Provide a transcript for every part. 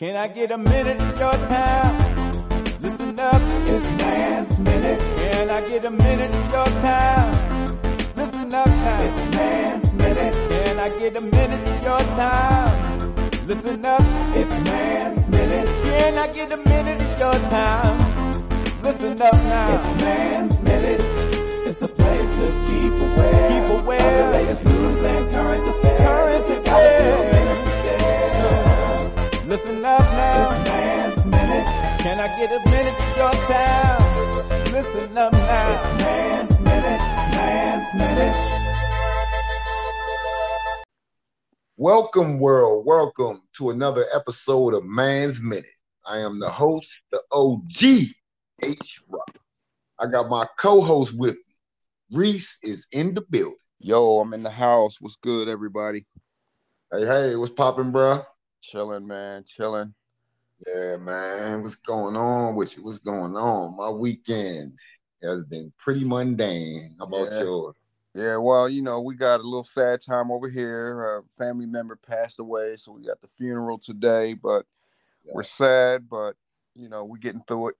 Can I get a minute of your time? Listen up, it's Man's Minute. Can I get a minute of your time? Listen up, it's Man's Minute. Can I get a minute of your time? Listen up, it's Man's Minute. Can I get a minute of your time? Listen up now, it's Man's Minute. It's the place to keep aware of the latest news and current affairs. Listen up now, it's Man's Minute. Can I get a minute of your time? Listen up now, it's Man's Minute, Man's Minute. Welcome, world. Welcome to another episode of Man's Minute. I am the host, the OG, H. Rock. I got my co-host with me. Reese is in the building. Yo, I'm in the house. What's good, everybody? Hey, what's poppin', bruh? Chilling, man. Yeah, man. What's going on with you? What's going on? My weekend has been pretty mundane. How about yours? Yeah, well, you know, we got a little sad time over here. A family member passed away, so we got the funeral today. But we're sad, but, you know, we're getting through it.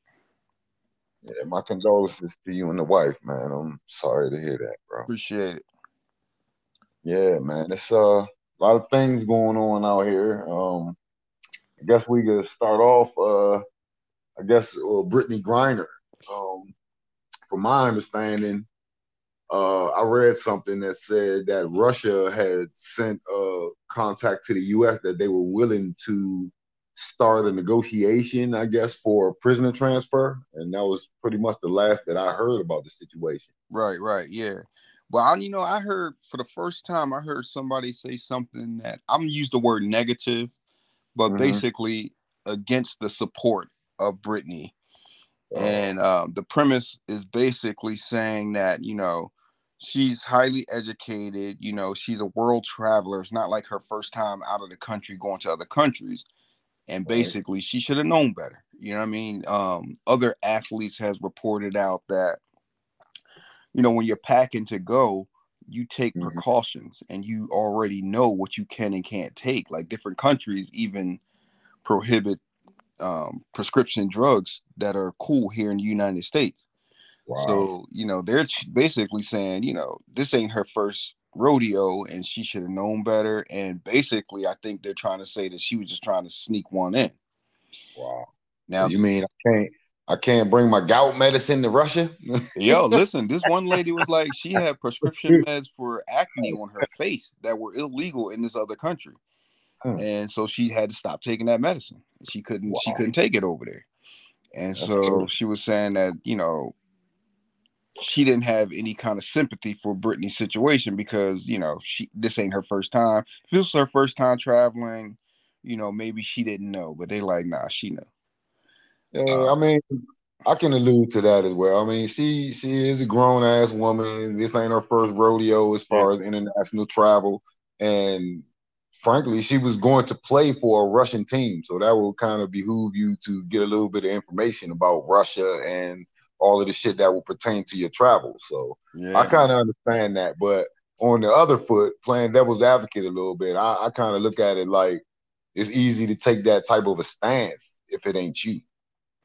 Yeah, my condolences to you and the wife, man. I'm sorry to hear that, bro. Appreciate it. Yeah, man. It's a lot of things going on out here. I guess we could start off, Brittany Griner. From my understanding, I read something that said that Russia had sent a contact to the U.S. that they were willing to start a negotiation, I guess, for prisoner transfer. And that was pretty much the last that I heard about the situation. Right, yeah. Well, you know, I heard for the first time, I heard somebody say something that I'm going to use the word negative, but basically against the support of Brittany. And the premise is basically saying that, you know, she's highly educated. You know, she's a world traveler. It's not like her first time out of the country going to other countries. And basically she should have known better. You know what I mean? Other athletes has reported out that, you know, when you're packing to go, you take precautions and you already know what you can and can't take. Like different countries even prohibit prescription drugs that are cool here in the United States. Wow. So, you know, they're basically saying, you know, this ain't her first rodeo and she should have known better. And basically, I think they're trying to say that she was just trying to sneak one in. Wow. Now, you mean I can't bring my gout medicine to Russia? Yo, listen, this one lady was like, she had prescription meds for acne on her face that were illegal in this other country. And so she had to stop taking that medicine. She couldn't take it over there. And that's so true. She was saying that, you know, she didn't have any kind of sympathy for Brittany's situation because, you know, this ain't her first time. If this was her first time traveling, you know, maybe she didn't know, but they like, nah, she knew. Yeah, I mean, I can allude to that as well. I mean, she is a grown-ass woman. This ain't her first rodeo as far as international travel. And frankly, she was going to play for a Russian team. So that will kind of behoove you to get a little bit of information about Russia and all of the shit that will pertain to your travel. So I kind of understand that. But on the other foot, playing devil's advocate a little bit, I kind of look at it like it's easy to take that type of a stance if it ain't you.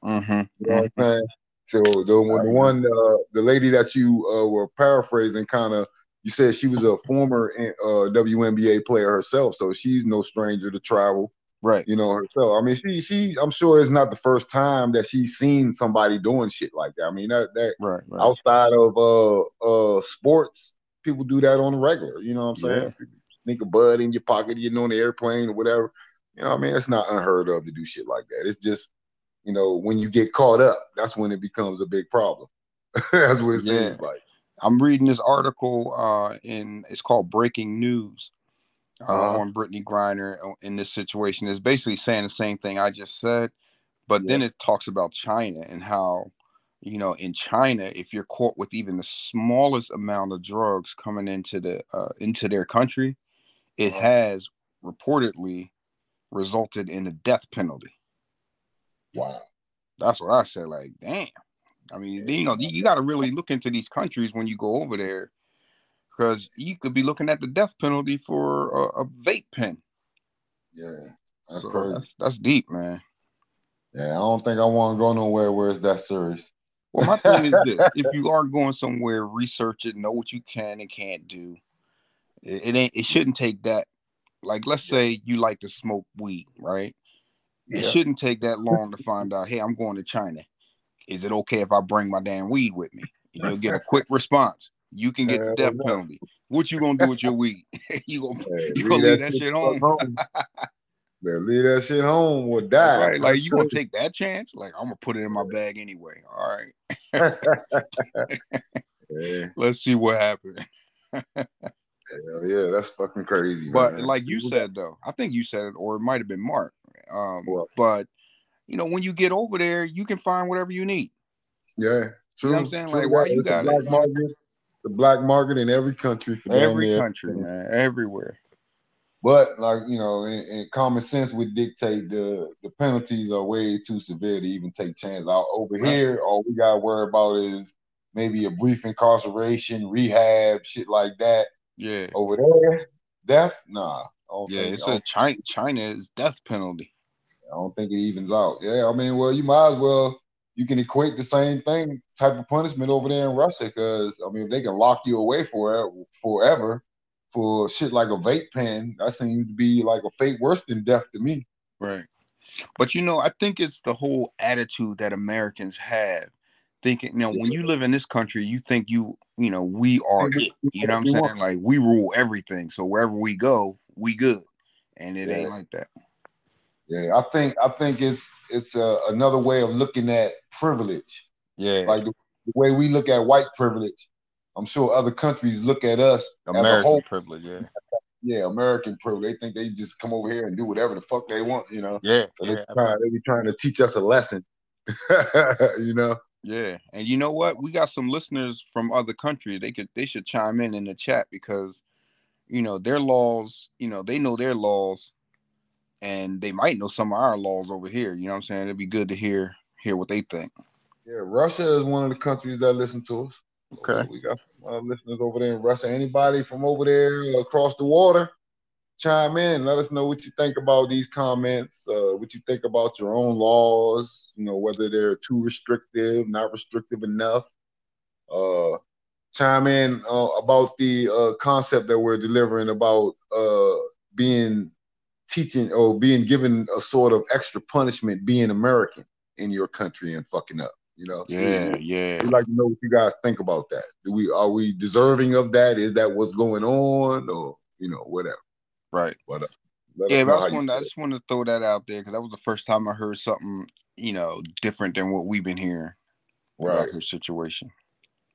You know what I'm saying? So the lady that you were paraphrasing, kind of, you said she was a former WNBA player herself, so she's no stranger to travel, right? You know herself. I mean, she I'm sure it's not the first time that she's seen somebody doing shit like that. I mean, that outside of sports, people do that on the regular. You know what I'm saying? Yeah. Sneak a bud in your pocket, you know, on the airplane or whatever. You know what I mean? It's not unheard of to do shit like that. It's just, you know, when you get caught up, that's when it becomes a big problem. That's what it seems like. I'm reading this article, it's called Breaking News on Brittany Griner in this situation. It's basically saying the same thing I just said, but then it talks about China and how, you know, in China, if you're caught with even the smallest amount of drugs coming into their country, it has reportedly resulted in a death penalty. Wow. That's what I said. Like, damn. I mean, you know, you got to really look into these countries when you go over there because you could be looking at the death penalty for a vape pen. Yeah. That's so crazy. That's deep, man. Yeah, I don't think I want to go nowhere where it's that serious. Well, my thing is this. If you are going somewhere, research it, know what you can and can't do. It shouldn't take that. Like, let's say you like to smoke weed, right? Yeah. It shouldn't take that long to find out, hey, I'm going to China. Is it okay if I bring my damn weed with me? You'll get a quick response. You can get the death penalty. What you going to do with your weed? you gonna leave that shit home. Man, leave that shit home or die. Right? Like, you gonna take that chance? Like, I'm gonna put it in my bag anyway. All right. Yeah. Let's see what happens. Hell yeah, that's fucking crazy. But man, like you said though, I think you said it, or it might have been Mark. But you know, when you get over there, you can find whatever you need. Yeah, true. You know what I'm saying? True. Like, why you got it? The black market in every country. Every country, man, everywhere. But, like, you know, and common sense would dictate the penalties are way too severe to even take chances out. Over here, all we got to worry about is maybe a brief incarceration, rehab, shit like that. Yeah. Over there, death? Nah. China is death penalty. I don't think it evens out. Yeah, I mean, well, you might as well, you can equate the same thing, type of punishment over there in Russia, because, I mean, they can lock you away forever. For shit like a vape pen, that seems to be like a fate worse than death to me. Right. But, you know, I think it's the whole attitude that Americans have. Thinking, you know, when you live in this country, you think you know, we are it. You know what I'm saying? Like, we rule everything. So wherever we go, we good. And it ain't like that. Yeah, I think it's another way of looking at privilege. Yeah. Like the way we look at white privilege. I'm sure other countries look at us as a whole. Privilege, yeah. Yeah, American privilege. They think they just come over here and do whatever the fuck they want, you know? Yeah. So they be trying to teach us a lesson, you know? Yeah. And you know what? We got some listeners from other countries. They should chime in the chat because, you know, their laws, you know, they know their laws and they might know some of our laws over here. You know what I'm saying? It'd be good to hear what they think. Yeah, Russia is one of the countries that listen to us. Okay. We got listeners over there in Russia. Anybody from over there across the water, chime in. Let us know what you think about these comments, what you think about your own laws, you know, whether they're too restrictive, not restrictive enough. Chime in about the concept that we're delivering about being given a sort of extra punishment being American in your country and fucking up. You know, we'd like to know what you guys think about that. Are we deserving of that? Is that what's going on, or you know, whatever? Right. But I just want to throw that out there because that was the first time I heard something, you know, different than what we've been hearing about your situation.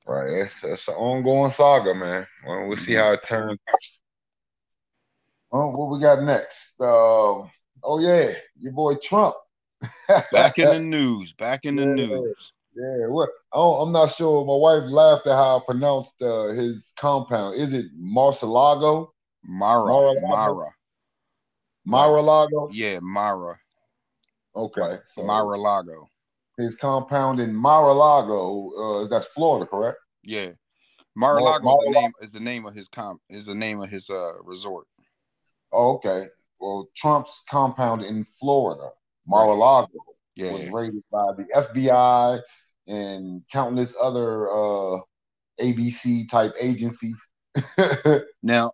Right. It's an ongoing saga, man. We'll see how it turns. Well, what we got next? Your boy Trump. Back in the news. Yeah, what? Oh, I'm not sure. My wife laughed at how I pronounced his compound. Is it Mar-a-Lago? Mar-a-Lago? Yeah, Mara. Okay. So Mar-a-Lago. His compound in Mar-a-Lago, that's Florida, correct? Yeah. Mar-a-Lago is the name of his resort. Oh, okay. Well, Trump's compound in Florida, Mar-a-Lago, was raided by the FBI and countless other ABC type agencies. now,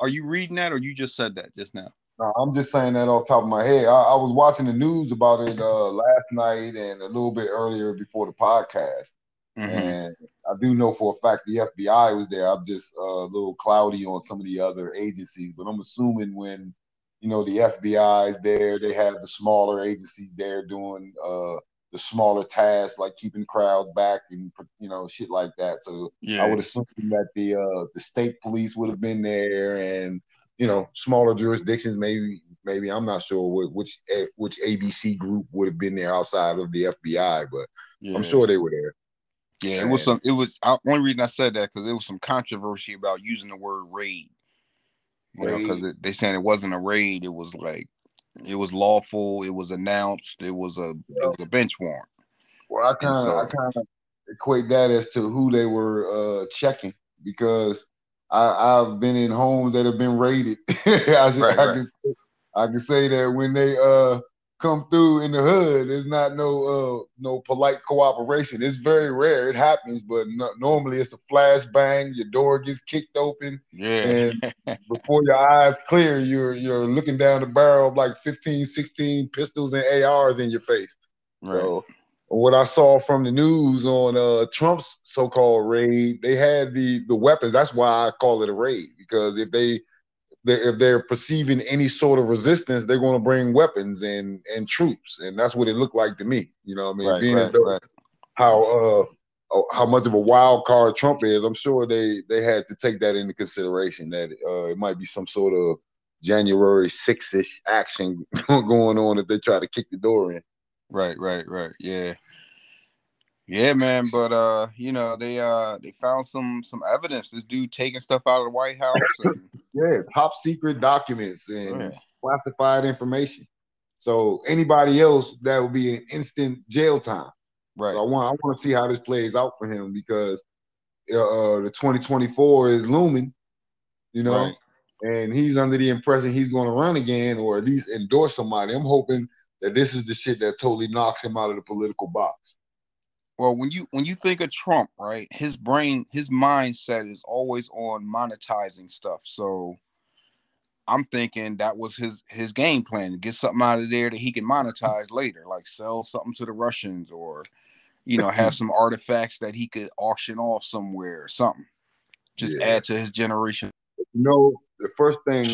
are you reading that or you just said that just now? No, I'm just saying that off the top of my head. I was watching the news about it last night and a little bit earlier before the podcast. Mm-hmm. And I do know for a fact the FBI was there. I'm just a little cloudy on some of the other agencies, but I'm assuming when you know, the FBI is there. They have the smaller agencies there doing the smaller tasks, like keeping crowds back and, you know, shit like that. So I would assume that the state police would have been there and, you know, smaller jurisdictions, maybe I'm not sure which ABC group would have been there outside of the FBI, but I'm sure they were there. Yeah, and only reason I said that because there was some controversy about using the word raid. You know, because they saying it wasn't a raid. It was like, it was lawful. It was announced. It was a bench warrant. Well, I kind of equate that as to who they were checking because I've been in homes that have been raided. I, just, right, I, right. Can, I can say that when they come through in the hood, there's not no polite cooperation. It's very rare. It happens, but normally it's a flashbang. Your door gets kicked open, and before your eyes clear, you're looking down the barrel of like 15, 16 pistols and ARs in your face. Right. So what I saw from the news on Trump's so-called raid, they had the weapons. That's why I call it a raid, because if they're perceiving any sort of resistance, they're going to bring weapons and troops, and that's what it looked like to me. You know what I mean? Right, being as though how much of a wild card Trump is, I'm sure they had to take that into consideration, that it might be some sort of January 6-ish action going on if they try to kick the door in. Right. Yeah, man. But you know, they found some evidence. This dude taking stuff out of the White House. And... yeah, top secret documents and classified information. So anybody else, that would be an instant jail time. Right. So I want to see how this plays out for him, because the 2024 is looming. You know, and he's under the impression he's going to run again, or at least endorse somebody. I'm hoping that this is the shit that totally knocks him out of the political box. Well, when you think of Trump, right, his mindset is always on monetizing stuff. So I'm thinking that was his game plan, to get something out of there that he can monetize later, like sell something to the Russians, or, you know, have some artifacts that he could auction off somewhere or something. Just add to his generation. You know, the first thing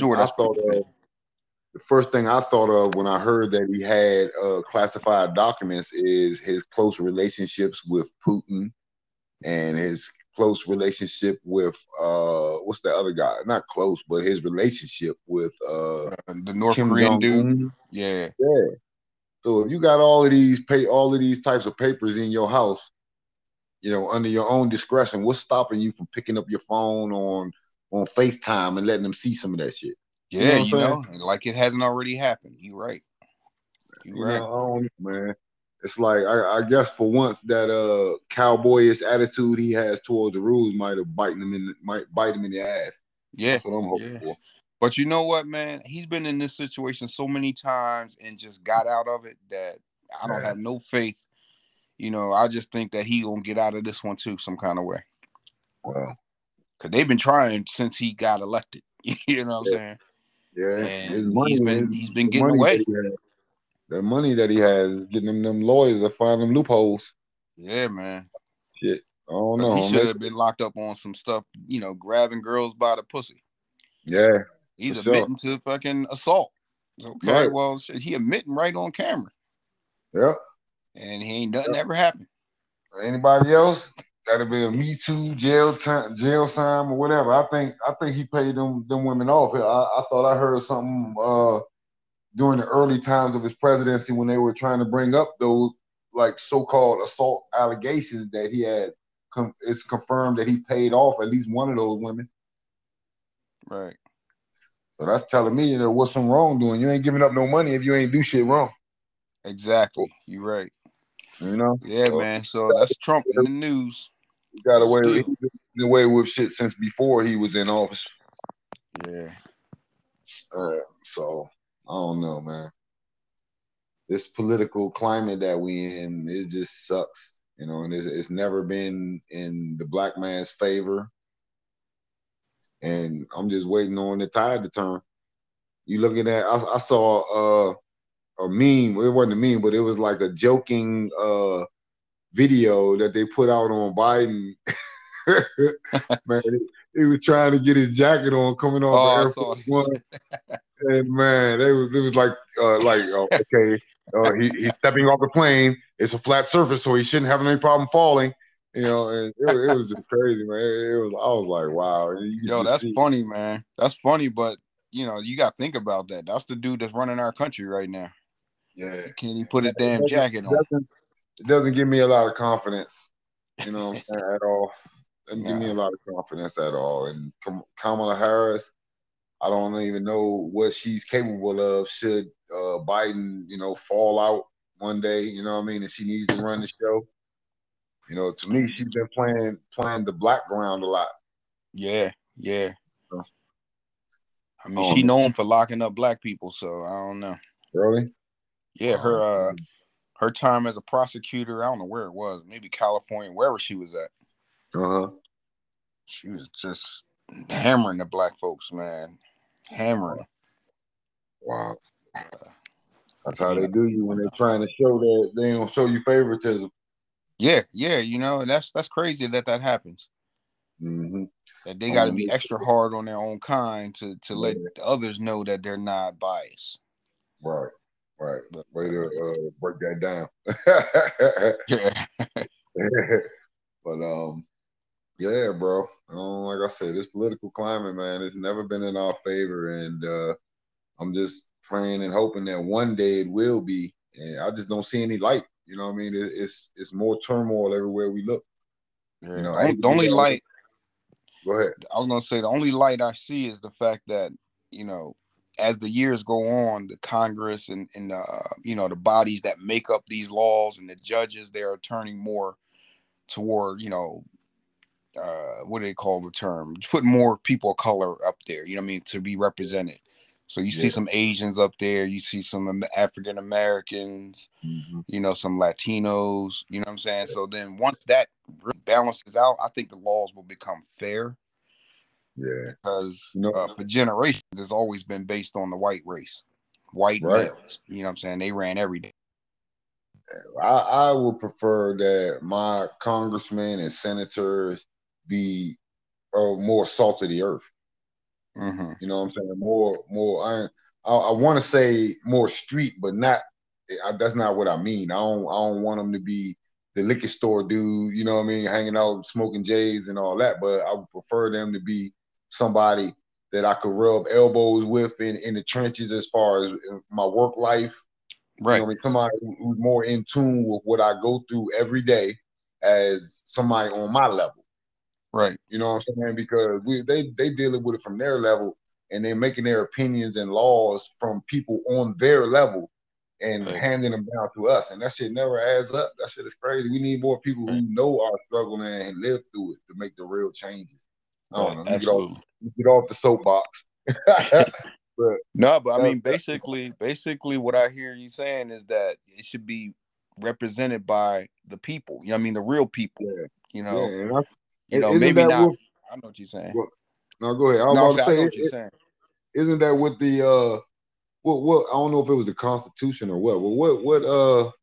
I thought of when I heard that he had classified documents is his close relationships with Putin and his close relationship with, what's the other guy? Not close, but his relationship with the North Korean dude. Yeah. So if you got all of these types of papers in your house, you know, under your own discretion, what's stopping you from picking up your phone on FaceTime and letting them see some of that shit? Yeah, you know, like it hasn't already happened. You're right. You know, man. It's like I guess for once that cowboyish attitude he has towards the rules might bite him in the ass. Yeah, that's what I'm hoping for. But you know what, man? He's been in this situation so many times and just got out of it that I don't have no faith. You know, I just think that he gonna get out of this one too, some kind of way. Wow. Because they've been trying since he got elected. You know what I'm saying? Yeah, and his money, he's been getting away. The money that he has is getting them lawyers to find them loopholes. Yeah, man. Shit, I don't know. He should have been locked up on some stuff, you know, grabbing girls by the pussy. Yeah, he's admitting to fucking assault. Okay, well, shit, he admitting right on camera. Yeah, and he ain't nothing ever happened. Anybody else? That'd have been a Me Too, jail time, or whatever. I think he paid them women off. I thought I heard something during the early times of his presidency when they were trying to bring up those like so-called assault allegations that he had. It's confirmed that he paid off at least one of those women. Right. So that's telling me that what's some wrongdoing. You ain't giving up no money if you ain't do shit wrong. Exactly. You're right. You know? Yeah, man. So that's Trump in the news. He got away with shit since before he was in office. Yeah. So I don't know, man. This political climate that we in, it just sucks. You know, and it's never been in the black man's favor. And I'm just waiting on the tide to turn. You looking at I saw a meme. It wasn't a meme, but it was like a joking video that they put out on Biden. Man, he was trying to get his jacket on coming off the Air Force One. And man, it was he's stepping off the plane. It's a flat surface, so he shouldn't have any problem falling. You know, and it was just crazy, man. I was like, wow. Yo, that's funny, man. That's funny, but you know, you gotta think about that. That's the dude that's running our country right now. Yeah. Can he put his damn jacket on? It doesn't give me a lot of confidence, you know, at all. Doesn't give me a lot of confidence at all. And Kamala Harris, I don't even know what she's capable of. Should Biden, you know, fall out one day, you know what I mean? And she needs to run the show. You know, to me, she's been playing the black ground a lot. Yeah. I mean, she known for locking up black people, so I don't know. Really? Yeah, her time as a prosecutor, I don't know where it was, maybe California, wherever she was at. Uh-huh. She was just hammering the black folks, man. Hammering. Wow. That's how they do you when they're trying to show that they don't show you favoritism. Yeah, yeah, you know, and that's crazy that happens. Mm-hmm. That they got to be extra hard on their own kind to let others know that they're not biased. Right, right. Way to break that down. Yeah. But yeah, bro. Like I said, this political climate, man, it's never been in our favor, and I'm just praying and hoping that one day it will be. And I just don't see any light. You know what I mean? It's more turmoil everywhere we look. Yeah. You know, the only light. Go ahead. I was gonna say the only light I see is the fact that, you know, as the years go on, the Congress and you know, the bodies that make up these laws and the judges, they are turning more toward, you know, what do they call the term? Put more people of color up there, you know what I mean, to be represented. So you see some Asians up there, you see some African Americans, you know, some Latinos, you know what I'm saying? So then once that balances out, I think the laws will become fair. Yeah. Because for generations, it's always been based on the white race, white males. You know what I'm saying? They ran every day. I would prefer that my congressmen and senators be more salt of the earth. Mm-hmm. You know what I'm saying? More iron. I want to say more street, but not. That's not what I mean. I don't want them to be the liquor store dude. You know what I mean? Hanging out, smoking J's and all that. But I would prefer them to be somebody that I could rub elbows with in the trenches as far as my work life. Right. You know what I mean? Somebody who's more in tune with what I go through every day as somebody on my level. Right. You know what I'm saying? Because they dealing with it from their level, and they're making their opinions and laws from people on their level and handing them down to us. And that shit never adds up. That shit is crazy. We need more people who know our struggle and live through it to make the real changes. I don't know. Get off the soapbox. but I mean, basically what I hear you saying is that it should be represented by the people. You know what I mean? The real people. Yeah. You know? Yeah, you know, maybe not. I know what you're saying. Well, no, go ahead. I was about to say, isn't that what the what I don't know if it was the Constitution or what? Well, what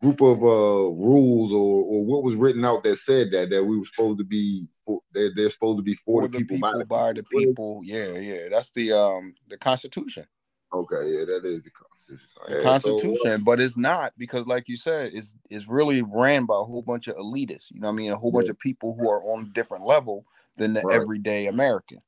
group of rules or what was written out that said that we were supposed to be they're supposed to be for the people by the people. Yeah. That's the Constitution. Okay, yeah, that is the Constitution. So, but it's not, because like you said, it's really ran by a whole bunch of elitists, you know what I mean? A whole bunch of people who are on a different level than the everyday American.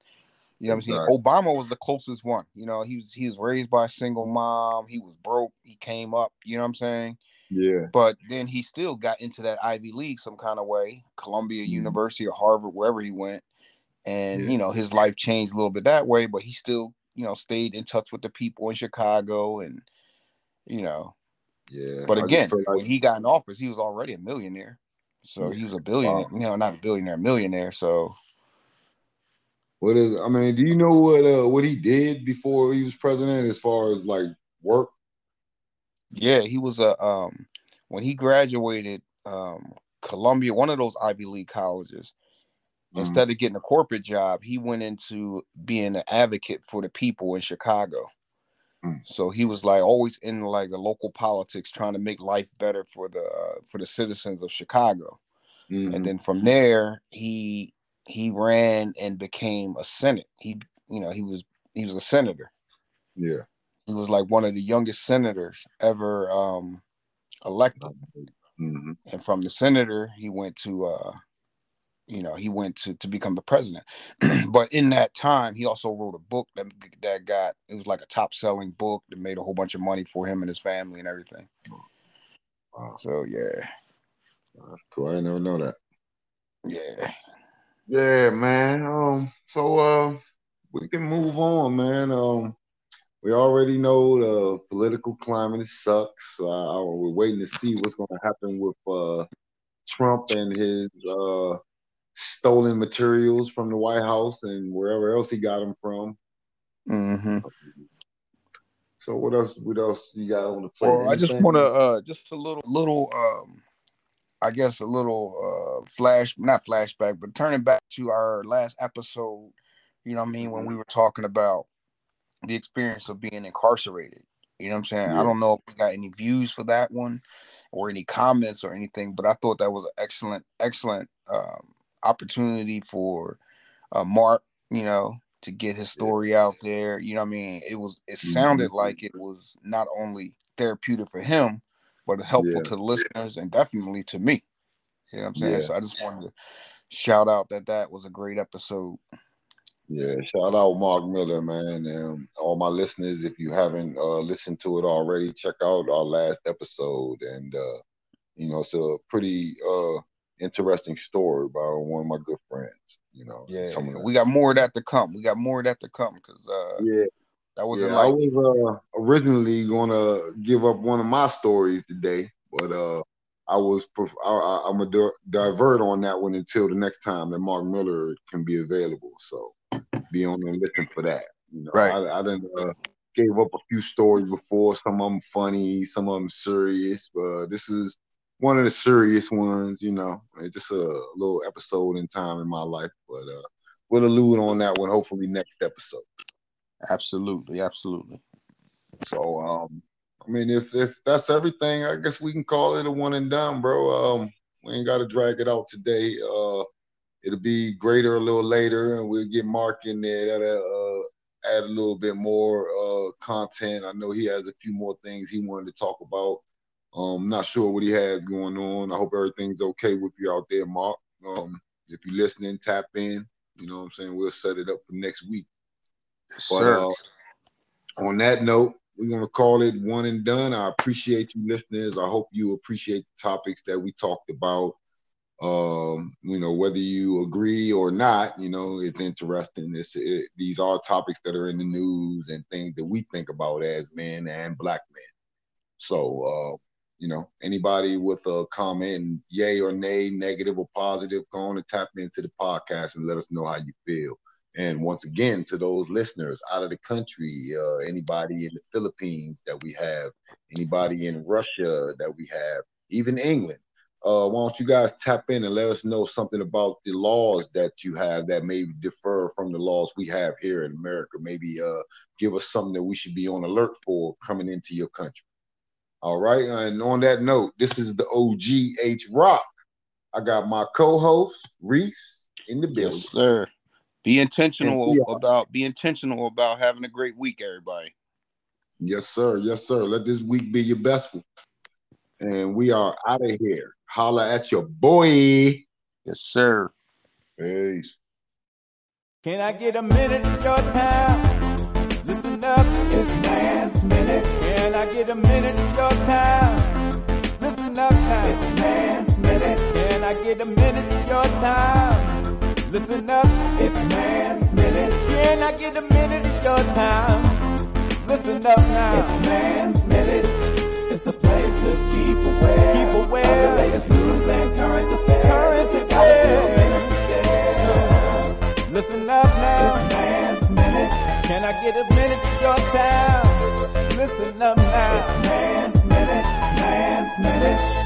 You know what I'm saying? Obama was the closest one. You know, he was raised by a single mom, he was broke, he came up, you know what I'm saying? Yeah. But then he still got into that Ivy League some kind of way, Columbia University or Harvard, wherever he went. And, you know, his life changed a little bit that way, but he still, you know, stayed in touch with the people in Chicago, and you know, But again, when he got in office, he was already a millionaire, so he was a billionaire. You know, not a billionaire, millionaire. So, do you know what he did before he was president, as far as like work? Yeah, he was when he graduated Columbia, one of those Ivy League colleges. Instead of getting a corporate job, he went into being an advocate for the people in Chicago. So he was like always in like the local politics, trying to make life better for the citizens of Chicago. And then from there, he ran and became a Senate. He was a senator. Yeah, he was like one of the youngest senators ever elected. And from the senator, he went to. He went to become the president. But in that time, he also wrote a book it was like a top-selling book that made a whole bunch of money for him and his family and everything. Wow. So, yeah. Cool. I didn't ever know that. Yeah. Yeah, man. So we can move on, man. We already know the political climate sucks. We're waiting to see what's going to happen with Trump and his... stolen materials from the White House and wherever else he got them from. Mm-hmm. So what else you got on the plate? Well, I just want to just a little I guess a little not flashback, but turning back to our last episode, you know what I mean, when we were talking about the experience of being incarcerated. You know what I'm saying? Yeah. I don't know if we got any views for that one or any comments or anything, but I thought that was an excellent opportunity for Mark, you know, to get his story out there. You know what I mean? It sounded like it was not only therapeutic for him, but helpful to the listeners and definitely to me. You know what I'm saying? Yeah. So I just wanted to shout out that was a great episode. Yeah, shout out Mark Miller, man. And all my listeners, if you haven't listened to it already, check out our last episode. And, you know, it's a pretty interesting story by one of my good friends. You know, yeah, we got more of that to come. Because that wasn't like I was originally gonna give up one of my stories today, but I'm gonna divert on that one until the next time that Mark Miller can be available. So be on and listen for that. You know, right? I done gave up a few stories before. Some of them funny, some of them serious, but this is one of the serious ones, you know. It's just a little episode in time in my life, but we'll allude on that one hopefully next episode. Absolutely. So, I mean, if that's everything, I guess we can call it a one and done, bro. We ain't got to drag it out today. It'll be greater a little later, and we'll get Mark in there. That'll add a little bit more content. I know he has a few more things he wanted to talk about. I'm not sure what he has going on. I hope everything's okay with you out there, Mark. If you're listening, tap in. You know what I'm saying? We'll set it up for next week. Yes, but on that note, we're going to call it one and done. I appreciate you listeners. I hope you appreciate the topics that we talked about. You know, whether you agree or not, you know, it's interesting. These are topics that are in the news and things that we think about as men and black men. So, you know, anybody with a comment, yay or nay, negative or positive, go on and tap into the podcast and let us know how you feel. And once again, to those listeners out of the country, anybody in the Philippines that we have, anybody in Russia that we have, even England, why don't you guys tap in and let us know something about the laws that you have that may differ from the laws we have here in America? Maybe give us something that we should be on alert for coming into your country. All right, and on that note, this is the OG H. Rock. I got my co-host Reese in the building. Yes, sir. Be intentional about having a great week, everybody. Yes, sir. Let this week be your best one. And we are out of here. Holla at your boy. Yes, sir. Peace. Can I get a minute of your time? Listen up, it's man's minute. Can I get a minute of your time? Listen up now. It's man's minute. Can I get a minute of your time? Listen up. It's man's minute. Can I get a minute of your time? Listen up now. It's man's minute. It's the place to keep aware. Of the latest news and current affairs. Listen up now. It's man's minute. Can I get a minute of your time? Listen up now. It's man's minute.